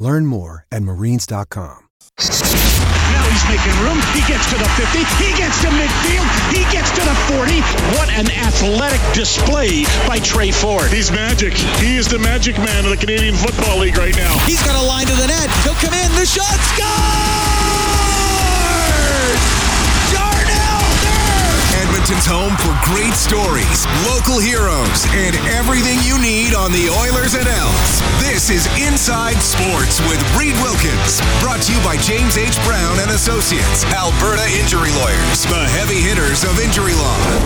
Learn more at marines.com. Now he's making room. He gets to the 50. He gets to midfield. He gets to the 40. What an athletic display by Trey Ford. He's magic. He is the magic man of the Canadian Football League right now. He's got a line to the net. He'll come in. The shot scores! Darnell Nurse! Edmonton's home for great stories, local heroes, and everything you need on the Oilers and Elks. This is Inside Sports with Reed Wilkins, brought to you by James H. Brown and Associates, Alberta Injury Lawyers, the heavy hitters of injury law.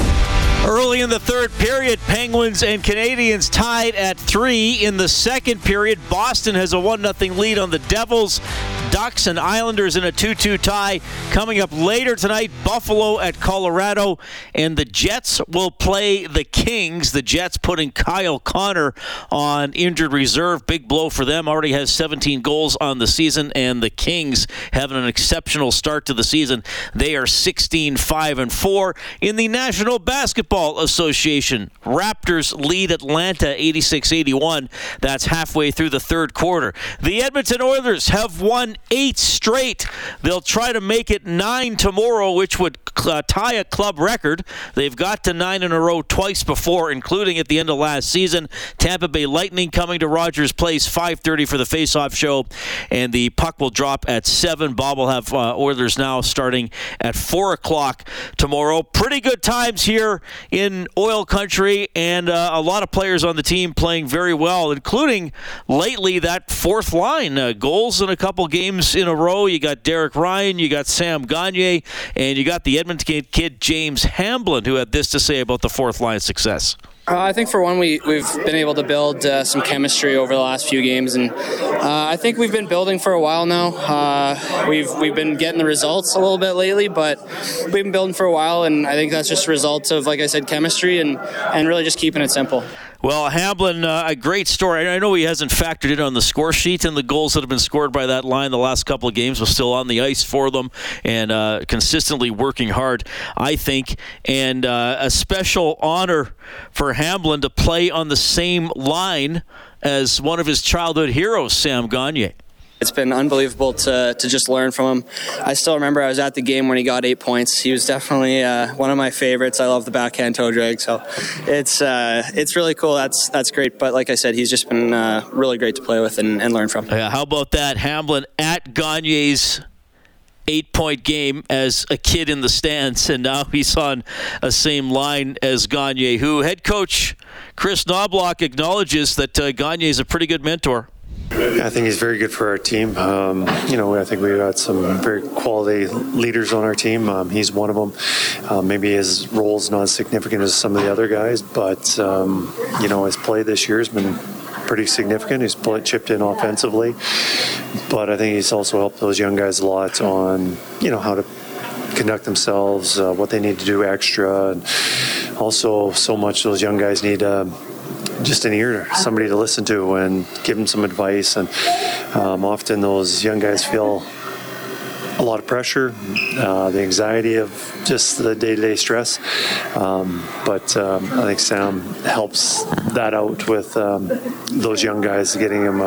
Early in the third period, Penguins and Canadiens tied at 3. In the second period, Boston has a 1-0 lead on the Devils. Ducks and Islanders in a 2-2 tie. Coming up later tonight, Buffalo at Colorado, and the Jets will play the Kings. The Jets putting Kyle Connor on injured reserve. Big blow for them. Already has 17 goals on the season, and the Kings having an exceptional start to the season. They are 16-5-4. In the National Basketball Association, Raptors lead Atlanta 86-81. That's halfway through the third quarter. The Edmonton Oilers have won 8 straight. They'll try to make it 9 tomorrow, which would tie a club record. They've got to 9 in a row twice before, including at the end of last season. Tampa Bay Lightning coming to Rogers Place, 5:30 for the face-off show, and the puck will drop at 7. Bob will have Oilers now starting at 4 o'clock tomorrow. Pretty good times here in Oil Country, and a lot of players on the team playing very well, including lately that fourth line. Goals in a couple games in a row. You got Derek Ryan, you got Sam Gagner, and you got the Edmonton kid James Hamblin, who had this to say about the fourth line success. I think for one, we've been able to build some chemistry over the last few games, and I think we've been building for a while now. We've been getting the results a little bit lately, but we've been building for a while, and I think that's just a result of, like I said, chemistry and really just keeping it simple. Well, Hamblin, a great story. I know he hasn't factored in on the score sheet, and the goals that have been scored by that line the last couple of games was still on the ice for them, and consistently working hard, I think. And a special honor for Hamblin to play on the same line as one of his childhood heroes, Sam Gagner. It's been unbelievable to just learn from him. I still remember I was at the game when he got 8 points. He was definitely one of my favorites. I love the backhand toe drag, so it's really cool. That's great. But like I said, he's just been really great to play with and learn from. Yeah, how about that? Hamblin at Gagner's 8-point game as a kid in the stands, and now he's on the same line as Gagner, who head coach Chris Knobloch acknowledges that Gagner is a pretty good mentor. I think he's very good for our team. I think we've got some very quality leaders on our team. He's one of them. Maybe his role's not as significant as some of the other guys, but, his play this year has been pretty significant. He's chipped in offensively, but I think he's also helped those young guys a lot on, how to conduct themselves, what they need to do extra, and also so much those young guys need just an ear, somebody to listen to and give them some advice. And often those young guys feel a lot of pressure, the anxiety of just the day-to-day stress. But I think Sam helps that out with those young guys, getting them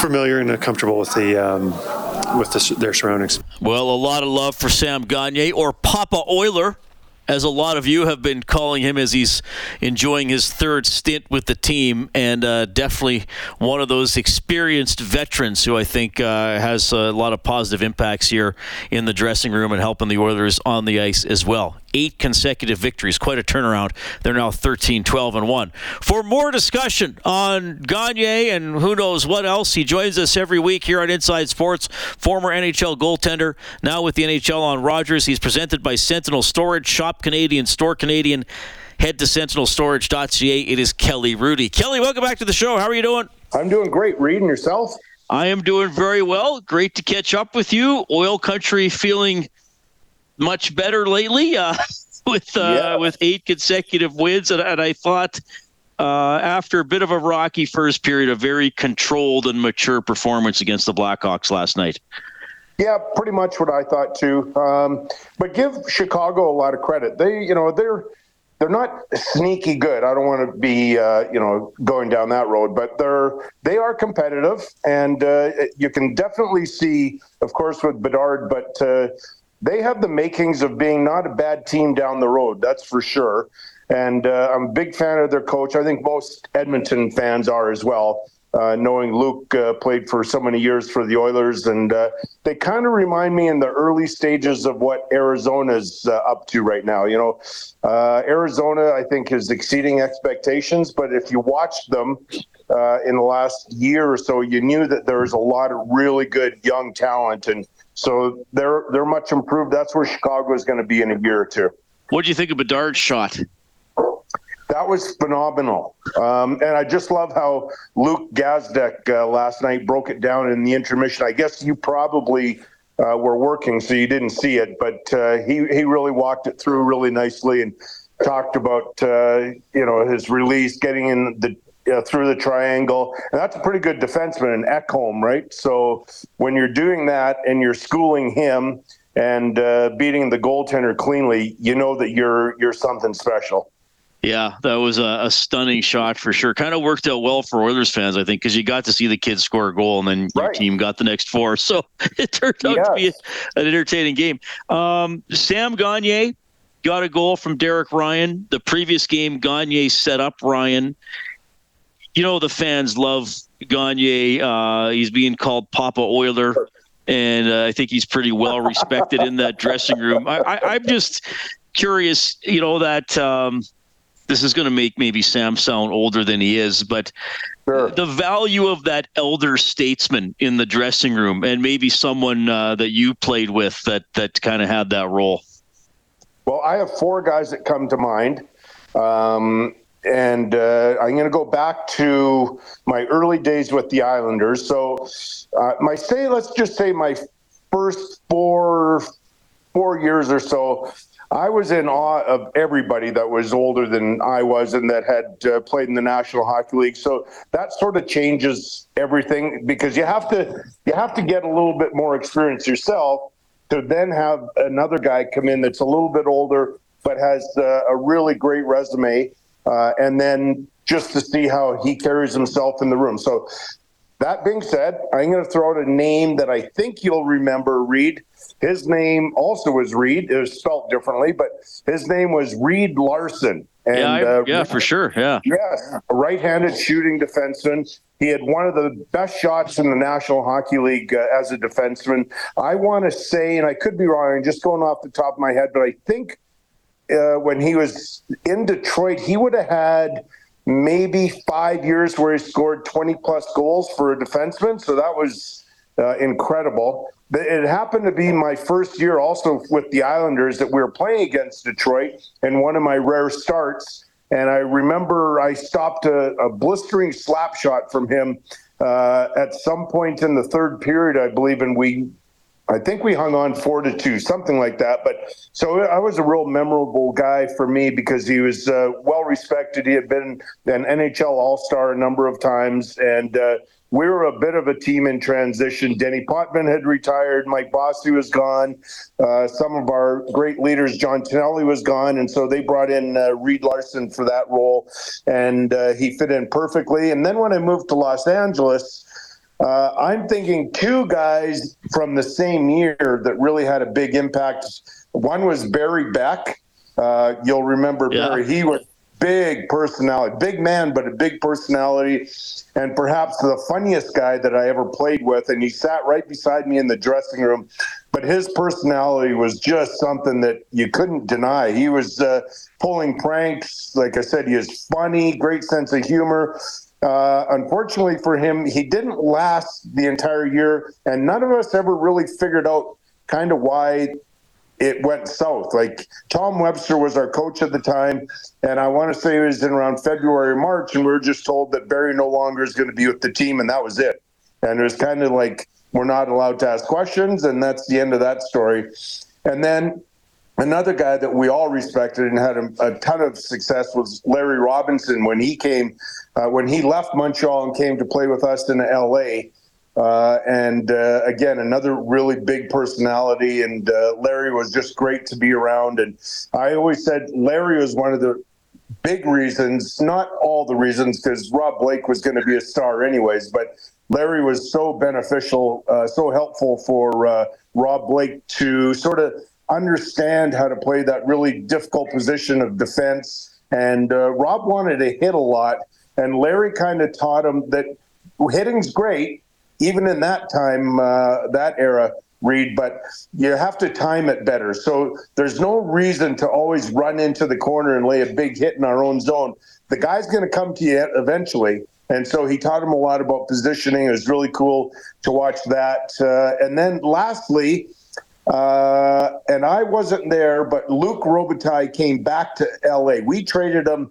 familiar and comfortable with the their surroundings. Well, a lot of love for Sam Gagner, or Papa Oiler, as a lot of you have been calling him, as he's enjoying his third stint with the team, and definitely one of those experienced veterans who I think has a lot of positive impacts here in the dressing room and helping the Oilers on the ice as well. 8 consecutive victories, quite a turnaround. They're now 13-12-1. For more discussion on Gagner and who knows what else, he joins us every week here on Inside Sports. Former NHL goaltender, now with the NHL on Rogers. He's presented by Sentinel Storage. Shop Canadian, store Canadian. Head to sentinelstorage.ca. It is Kelly Hrudey. Kelly, welcome back to the show. How are you doing? I'm doing great. Reed, and yourself? I am doing very well. Great to catch up with you. Oil Country feeling much better lately with 8 consecutive wins. And I thought after a bit of a rocky first period, a very controlled and mature performance against the Blackhawks last night. Yeah, pretty much what I thought too. But give Chicago a lot of credit. They're not sneaky good. I don't want to be, going down that road, but they are competitive, and you can definitely see, of course, with Bedard. But they have the makings of being not a bad team down the road. That's for sure. And I'm a big fan of their coach. I think most Edmonton fans are as well. Knowing Luke played for so many years for the Oilers, and they kind of remind me in the early stages of what Arizona's up to right now. Arizona, I think, is exceeding expectations, but if you watched them in the last year or so, you knew that there was a lot of really good young talent, and so they're much improved. That's where Chicago is going to be in a year or two. What do you think of Bedard's shot? That was phenomenal. And I just love how Luke Gazdek last night broke it down in the intermission. I guess you probably were working, so you didn't see it, but he really walked it through really nicely and talked about, his release, getting in through the triangle. And that's a pretty good defenseman in Ekholm, right? So when you're doing that and you're schooling him and beating the goaltender cleanly, you know that you're something special. Yeah, that was a stunning shot for sure. Kind of worked out well for Oilers fans, I think, because you got to see the kids score a goal, and then your team got the next 4. So it turned out to be an entertaining game. Sam Gagner got a goal from Derek Ryan. The previous game, Gagner set up Ryan. The fans love Gagner. He's being called Papa Oiler, and I think he's pretty well respected in that dressing room. I'm just curious, that... this is going to make maybe Sam sound older than he is, but the value of that elder statesman in the dressing room, and maybe someone that you played with that kind of had that role. Well, I have 4 guys that come to mind. I'm going to go back to my early days with the Islanders. So my first 4 years or so, I was in awe of everybody that was older than I was and that had played in the National Hockey League. So that sort of changes everything, because you have to get a little bit more experience yourself to then have another guy come in that's a little bit older but has a really great resume, and then just to see how he carries himself in the room. So that being said, I'm going to throw out a name that I think you'll remember, Reed. His name also was Reed. It was spelled differently, but his name was Reed Larson. And, for sure. Yeah. Yes, a right-handed shooting defenseman. He had one of the best shots in the National Hockey League as a defenseman. I want to say, and I could be wrong, I'm just going off the top of my head, but I think when he was in Detroit, he would have had maybe 5 years where he scored 20-plus goals for a defenseman. So that was incredible. It happened to be my first year also with the Islanders that we were playing against Detroit in one of my rare starts. And I remember I stopped a blistering slap shot from him at some point in the third period, I believe. And I think we hung on 4-2, something like that. But so I was a real memorable guy for me because he was well-respected. He had been an NHL All-Star a number of times. And we were a bit of a team in transition. Denny Potvin had retired. Mike Bossy was gone. Some of our great leaders, John Tanelli, was gone. And so they brought in Reed Larson for that role. And he fit in perfectly. And then when I moved to Los Angeles, I'm thinking 2 guys from the same year that really had a big impact. One was Barry Beck. You'll remember Barry. He was big personality, big man, but a big personality, and perhaps the funniest guy that I ever played with. And he sat right beside me in the dressing room. But his personality was just something that you couldn't deny. He was pulling pranks. Like I said, he is funny, great sense of humor. Unfortunately for him, he didn't last the entire year, and none of us ever really figured out kind of why it went south. Like Tom Webster was our coach at the time, and I want to say it was in around February, March, and we were just told that Barry no longer is going to be with the team, and that was it. And it was kind of like, we're not allowed to ask questions, and that's the end of that story. And then another guy that we all respected and had a ton of success was Larry Robinson when he came, when he left Montreal and came to play with us in LA. And again, another really big personality, and Larry was just great to be around. And I always said Larry was one of the big reasons, not all the reasons, because Rob Blake was going to be a star anyways, but Larry was so beneficial, so helpful for Rob Blake to sort of understand how to play that really difficult position of defense. And Rob wanted to hit a lot, and Larry kind of taught him that hitting's great, even in that time, that era, Reed, but you have to time it better. So there's no reason to always run into the corner and lay a big hit in our own zone. The guy's going to come to you eventually. And so he taught him a lot about positioning. It was really cool to watch that. And then lastly, and I wasn't there, but Luke Robitaille came back to L.A. We traded him,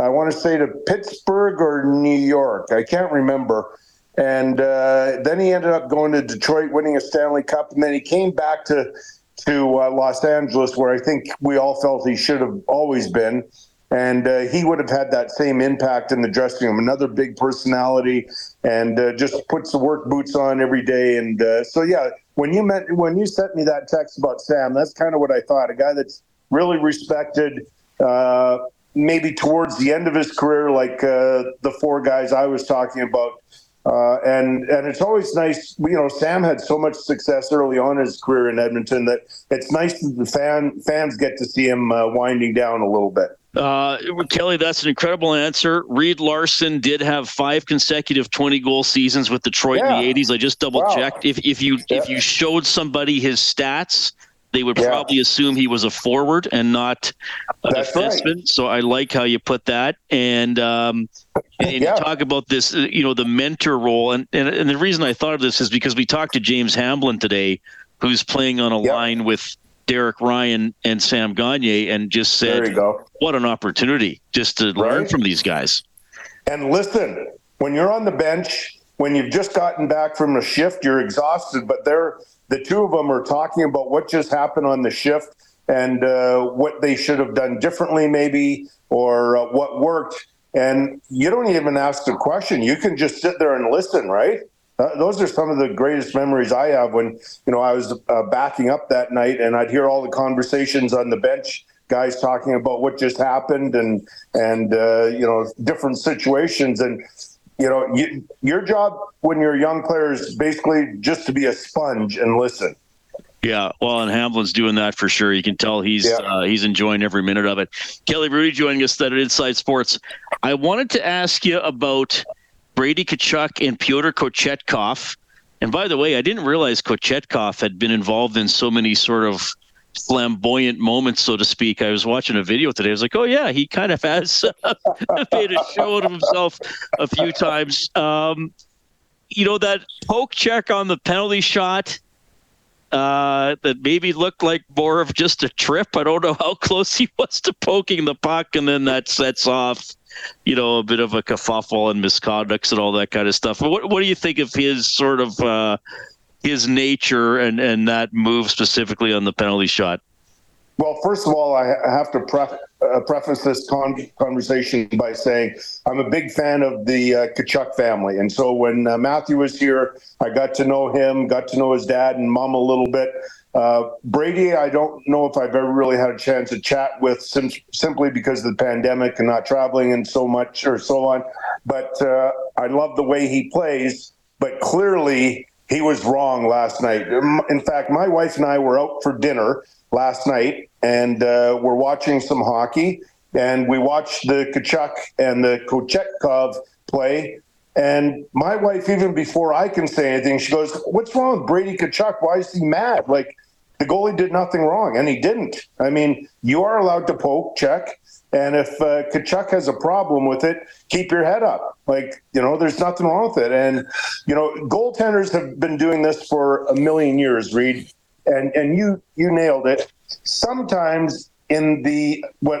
I want to say, to Pittsburgh or New York. I can't remember. And then he ended up going to Detroit, winning a Stanley Cup. And then he came back to Los Angeles, where I think we all felt he should have always been. And he would have had that same impact in the dressing room. Another big personality, and just puts the work boots on every day. And so, yeah, when you sent me that text about Sam, that's kind of what I thought. A guy that's really respected, maybe towards the end of his career, like the four guys I was talking about. And it's always nice, you know, Sam had so much success early on in his career in Edmonton that it's nice that the fans get to see him winding down a little bit. Kelly, that's an incredible answer. Reed Larson did have 5 consecutive 20-goal seasons with Detroit in the 80s. I just double-checked. Wow. If you showed somebody his stats, they would probably assume he was a forward and not a defenseman. Right. So I like how you put that. And you talk about this, you know, the mentor role. And the reason I thought of this is because we talked to James Hamblin today, who's playing on a line with Derek Ryan and Sam Gagner, and just said, what an opportunity just to learn from these guys. And listen, when you're on the bench, when you've just gotten back from a shift, you're exhausted, but the two of them are talking about what just happened on the shift and what they should have done differently maybe, or what worked. And you don't even ask the question. You can just sit there and listen, right? Those are some of the greatest memories I have when, you know, I was backing up that night and I'd hear all the conversations on the bench, guys talking about what just happened and you know, different situations. And, you know, your job when you're a young player is basically just to be a sponge and listen. Yeah, well, and Hamblin's doing that for sure. You can tell he's enjoying every minute of it. Kelly Hrudey joining us at Inside Sports. I wanted to ask you about Brady Tkachuk and Pyotr Kochetkov. And by the way, I didn't realize Kochetkov had been involved in so many sort of flamboyant moments, so to speak. I was watching a video today. I was like, oh, yeah, he kind of has made a show of himself a few times. You know, that poke check on the penalty shot that maybe looked like more of just a trip. I don't know how close he was to poking the puck, and then that sets off, you know, a bit of a kerfuffle and misconducts and all that kind of stuff. But what do you think of his sort of his nature and that move specifically on the penalty shot? Well, first of all, I have to preface this conversation by saying I'm a big fan of the Tkachuk family. And so when Matthew was here, I got to know him, got to know his dad and mom a little bit. Brady, I don't know if I've ever really had a chance to chat with simply because of the pandemic and not traveling and so much or so on. But I love the way he plays. But clearly he was wrong last night. In fact, my wife and I were out for dinner last night, and we're watching some hockey, and we watched the Tkachuk and the Kochetkov play. And my wife, even before I can say anything, she goes, "What's wrong with Brady Tkachuk? Why is he mad? Like, the goalie did nothing wrong," and he didn't. I mean, you are allowed to poke check, and if Tkachuk has a problem with it, keep your head up. Like, you know, there's nothing wrong with it. And, you know, goaltenders have been doing this for a million years, Reed. And you nailed it. Sometimes in the what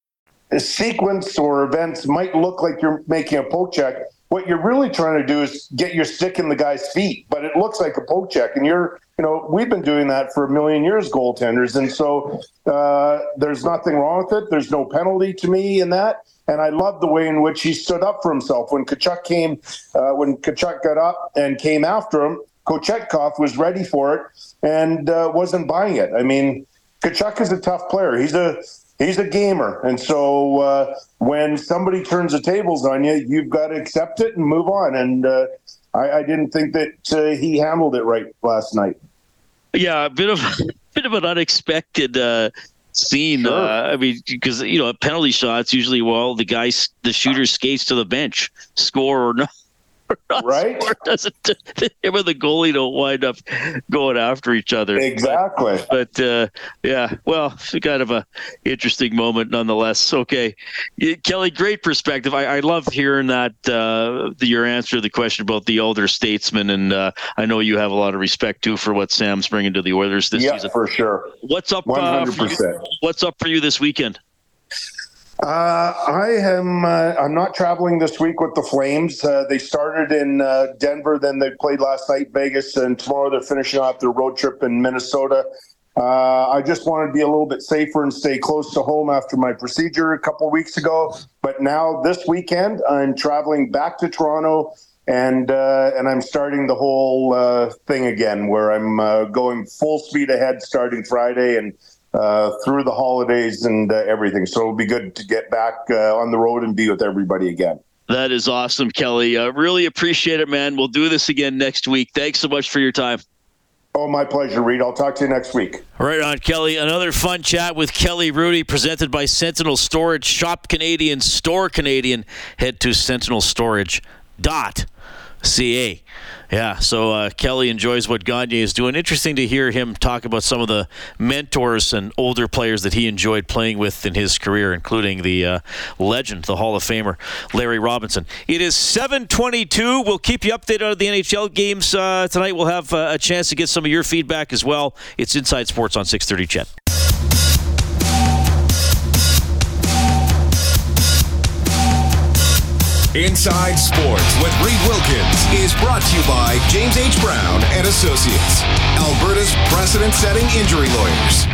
A sequence or events might look like you're making a poke check. What you're really trying to do is get your stick in the guy's feet, but it looks like a poke check. And we've been doing that for a million years, goaltenders. And so there's nothing wrong with it. There's no penalty to me in that. And I love the way in which he stood up for himself. When Tkachuk got up and came after him, Kochetkov was ready for it and wasn't buying it. I mean, Tkachuk is a tough player. He's a gamer. And so when somebody turns the tables on you, you've got to accept it and move on. And I didn't think that he handled it right last night. Yeah, a bit of an unexpected scene. Sure. I mean, because, penalty shots usually, well, the shooter skates to the bench, score or not. Right? Him and the goalie don't wind up going after each other. Exactly. But yeah, well, kind of a interesting moment nonetheless. Okay. Kelly, great perspective. I love hearing that, your answer to the question about the older statesman. And I know you have a lot of respect, too, for what Sam's bringing to the Oilers this season. Yeah, for sure. What's up, 100%. What's up for you this weekend? I'm not traveling this week with the Flames. They started in Denver, then they played last night, Vegas, and tomorrow they're finishing off their road trip in Minnesota. I just wanted to be a little bit safer and stay close to home after my procedure a couple of weeks ago. But now this weekend, I'm traveling back to Toronto and I'm starting the whole thing again where I'm going full speed ahead starting Friday and through the holidays and everything. So it'll be good to get back on the road and be with everybody again. That is awesome, Kelly. Really appreciate it, man. We'll do this again next week. Thanks so much for your time. Oh, my pleasure, Reed. I'll talk to you next week. Right on, Kelly. Another fun chat with Kelly Hrudey, presented by Sentinel Storage. Shop Canadian, store Canadian. Head to sentinelstorage.ca. Yeah, so Kelly enjoys what Gagner is doing. Interesting to hear him talk about some of the mentors and older players that he enjoyed playing with in his career, including the legend, the Hall of Famer, Larry Robinson. It is 7:22. We'll keep you updated on the NHL games tonight. We'll have a chance to get some of your feedback as well. It's Inside Sports on 630 Chet. Inside Sports with Reed Wilkins is brought to you by James H. Brown and Associates, Alberta's precedent-setting injury lawyers.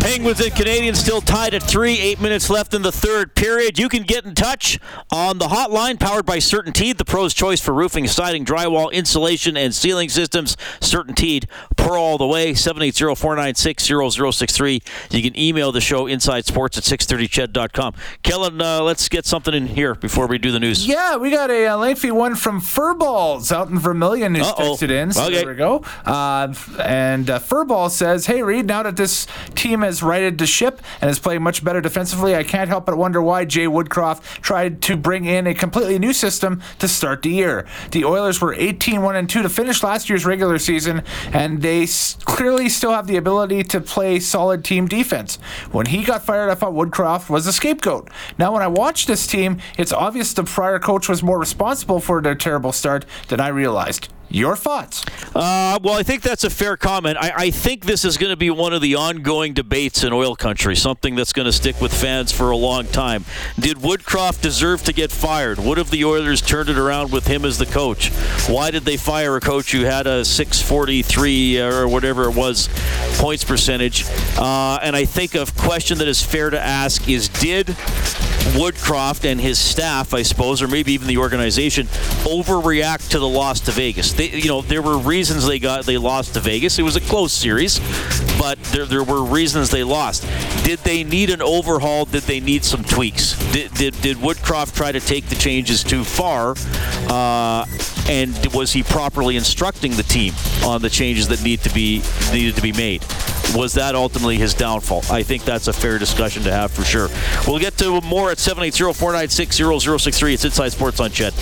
Penguins and Canadians still tied at 3. 8 minutes left in the third period. You can get in touch on the hotline powered by CertainTeed, the pro's choice for roofing, siding, drywall, insulation, and ceiling systems. CertainTeed, pro all the way, 780-496-0063. You can email the show, insidesports@630ched.com. Kellen, let's get something in here before we do the news. Yeah, we got a lengthy one from Furballs out in Vermilion who's texted in. So okay. There we go. And Furball says, hey, Reed, now that this team has righted the ship and is playing much better defensively, I can't help but wonder why Jay Woodcroft tried to bring in a completely new system to start the year. The Oilers were 18-1-2 to finish last year's regular season, and they clearly still have the ability to play solid team defense. When he got fired, I thought Woodcroft was a scapegoat. Now when I watch this team, it's obvious the prior coach was more responsible for their terrible start than I realized. Your thoughts? Well, I think that's a fair comment. I think this is going to be one of the ongoing debates in oil country, something that's going to stick with fans for a long time. Did Woodcroft deserve to get fired? What if the Oilers turned it around with him as the coach? Why did they fire a coach who had a 643 or whatever it was points percentage? And I think a question that is fair to ask is, did Woodcroft and his staff, I suppose, or maybe even the organization, overreact to the loss to Vegas? There were reasons they lost to Vegas. It was a close series, but there were reasons they lost. Did they need an overhaul? Did they need some tweaks? Did Woodcroft try to take the changes too far? And was he properly instructing the team on the changes that needed to be made? was that ultimately his downfall? I think that's a fair discussion to have for sure. We'll get to more at 780-496-0063. It's Inside Sports on Chet.